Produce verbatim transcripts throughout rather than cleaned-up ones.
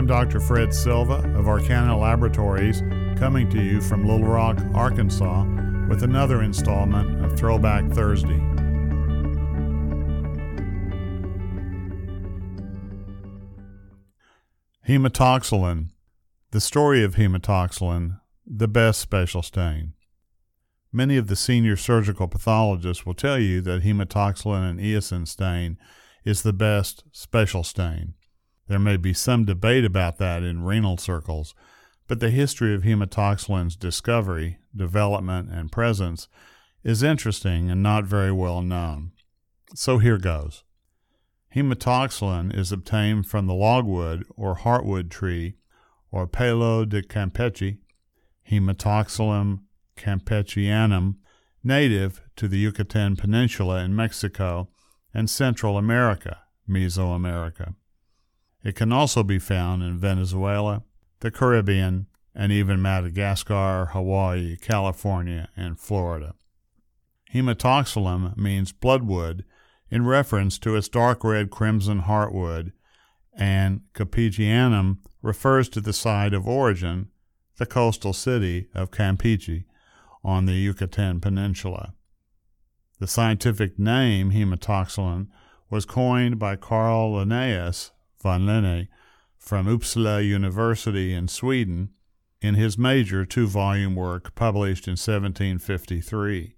I'm Doctor Fred Silva of Arcana Laboratories, coming to you from Little Rock, Arkansas, with another installment of Throwback Thursday. Hematoxylin. The story of hematoxylin, the best special stain. Many of the senior surgical pathologists will tell you that hematoxylin and eosin stain is the best special stain. There may be some debate about that in renal circles, but the history of hematoxylin's discovery, development, and presence is interesting and not very well known. So here goes. Hematoxylin is obtained from the logwood or heartwood tree, or Palo de Campeche, Hematoxylum campechianum, native to the Yucatan Peninsula in Mexico and Central America, Mesoamerica. It can also be found in Venezuela, the Caribbean, and even Madagascar, Hawaii, California, and Florida. Hematoxylum means bloodwood in reference to its dark red crimson heartwood, and campechianum refers to the site of origin, the coastal city of Campeche on the Yucatan Peninsula. The scientific name hematoxylin was coined by Carl Linnaeus Von Linne from Uppsala University in Sweden in his major two-volume work published in seventeen fifty-three.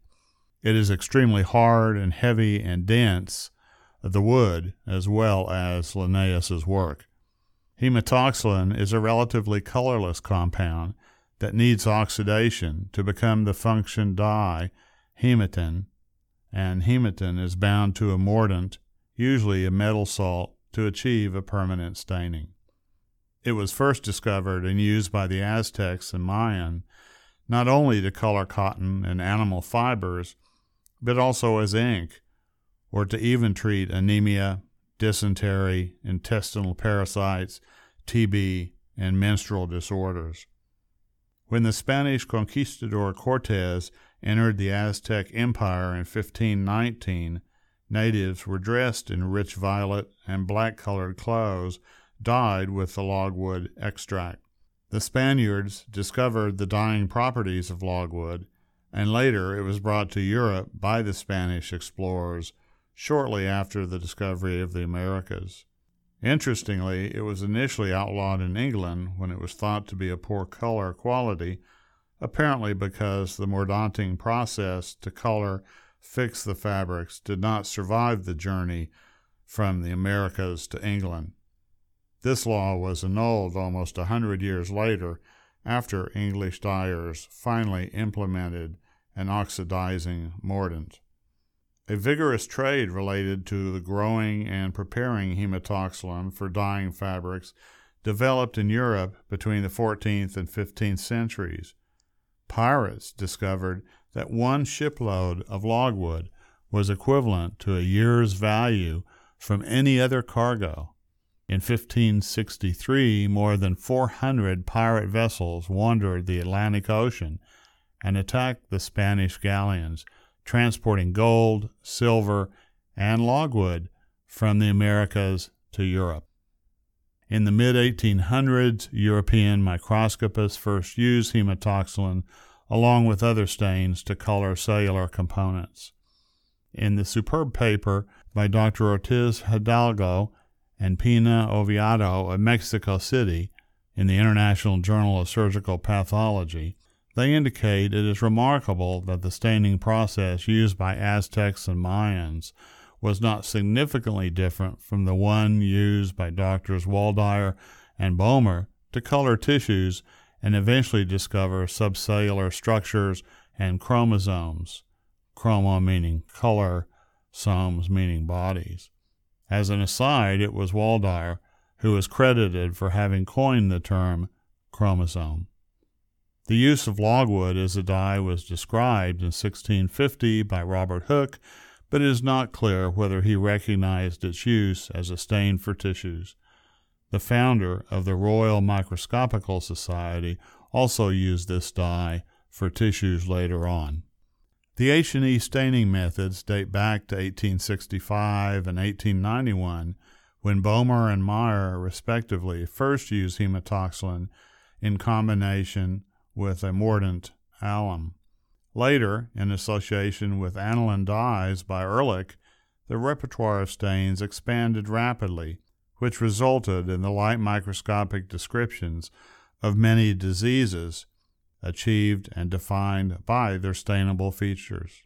It is extremely hard and heavy and dense, the wood, as well as Linnaeus's work. Hematoxylin is a relatively colorless compound that needs oxidation to become the function dye, hematin, and hematin is bound to a mordant, usually a metal salt, to achieve a permanent staining. It was first discovered and used by the Aztecs and Mayan not only to color cotton and animal fibers, but also as ink, or to even treat anemia, dysentery, intestinal parasites, T B, and menstrual disorders. When the Spanish conquistador Cortez entered the Aztec Empire in fifteen nineteen, natives were dressed in rich violet and black-colored clothes dyed with the logwood extract. The Spaniards discovered the dyeing properties of logwood, and later it was brought to Europe by the Spanish explorers shortly after the discovery of the Americas. Interestingly, it was initially outlawed in England when it was thought to be a poor color quality, apparently because the mordanting process to color fix the fabrics did not survive the journey from the Americas to England. This law was annulled almost a hundred years later after English dyers finally implemented an oxidizing mordant. A vigorous trade related to the growing and preparing hematoxylin for dyeing fabrics developed in Europe between the fourteenth and fifteenth centuries. Pirates discovered that one shipload of logwood was equivalent to a year's value from any other cargo. In fifteen sixty-three, more than four hundred pirate vessels wandered the Atlantic Ocean and attacked the Spanish galleons, transporting gold, silver, and logwood from the Americas to Europe. In the mid eighteen hundreds, European microscopists first used hematoxylin along with other stains to color cellular components. In the superb paper by Doctor Ortiz-Hidalgo and Piña-Oviedo of Mexico City in the International Journal of Surgical Pathology, they indicate it is remarkable that the staining process used by Aztecs and Mayans was not significantly different from the one used by doctors Waldeyer and Böhmer to color tissues and eventually discover subcellular structures and chromosomes, chroma meaning color, somes meaning bodies. As an aside, it was Waldeyer who is credited for having coined the term chromosome. The use of logwood as a dye was described in sixteen fifty by Robert Hooke, but it is not clear whether he recognized its use as a stain for tissues. The founder of the Royal Microscopical Society also used this dye for tissues later on. The H and E staining methods date back to eighteen sixty-five and eighteen ninety-one, when Böhmer and Meyer, respectively, first used hematoxylin in combination with a mordant alum. Later, in association with aniline dyes by Ehrlich, the repertoire of stains expanded rapidly, which resulted in the light microscopic descriptions of many diseases achieved and defined by their stainable features.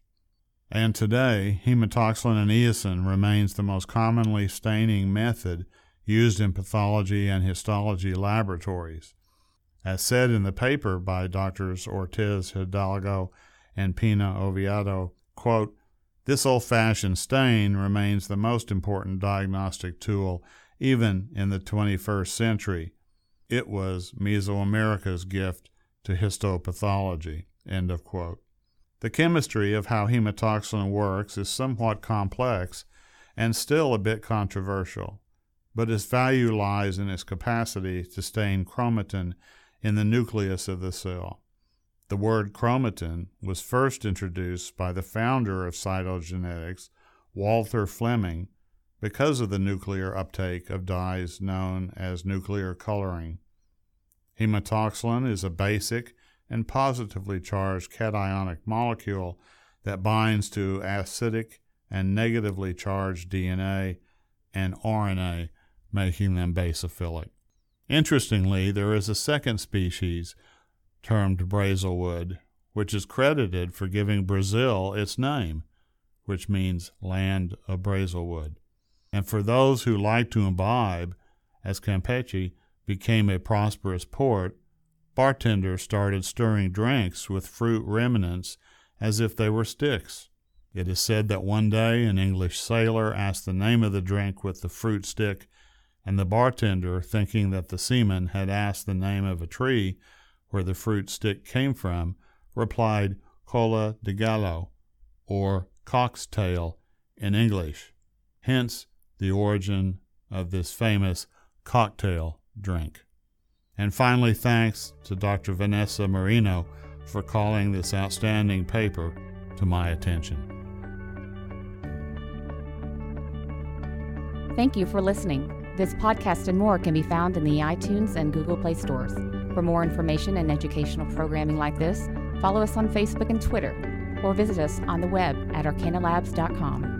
And today, hematoxylin and eosin remains the most commonly staining method used in pathology and histology laboratories. As said in the paper by Doctors Ortiz-Hidalgo and Piña-Oviedo, quote, "This old-fashioned stain remains the most important diagnostic tool even in the twenty-first century. It was Mesoamerica's gift to histopathology," end of quote. The chemistry of how hematoxylin works is somewhat complex and still a bit controversial, but its value lies in its capacity to stain chromatin in the nucleus of the cell. The word chromatin was first introduced by the founder of cytogenetics, Walter Fleming, because of the nuclear uptake of dyes known as nuclear coloring. Hematoxylin is a basic and positively charged cationic molecule that binds to acidic and negatively charged D N A and R N A, making them basophilic. Interestingly, there is a second species termed Brazelwood, which is credited for giving Brazil its name, which means land of Brazelwood. And for those who like to imbibe, as Campeche became a prosperous port, bartenders started stirring drinks with fruit remnants as if they were sticks. It is said that one day an English sailor asked the name of the drink with the fruit stick, and the bartender, thinking that the seaman had asked the name of a tree where the fruit stick came from, replied cola de gallo, or cock's tail in English, hence the origin of this famous cocktail drink. And finally, thanks to Doctor Vanessa Marino for calling this outstanding paper to my attention. Thank you for listening. This podcast and more can be found in the iTunes and Google Play stores. For more information and educational programming like this, follow us on Facebook and Twitter, or visit us on the web at arcana labs dot com.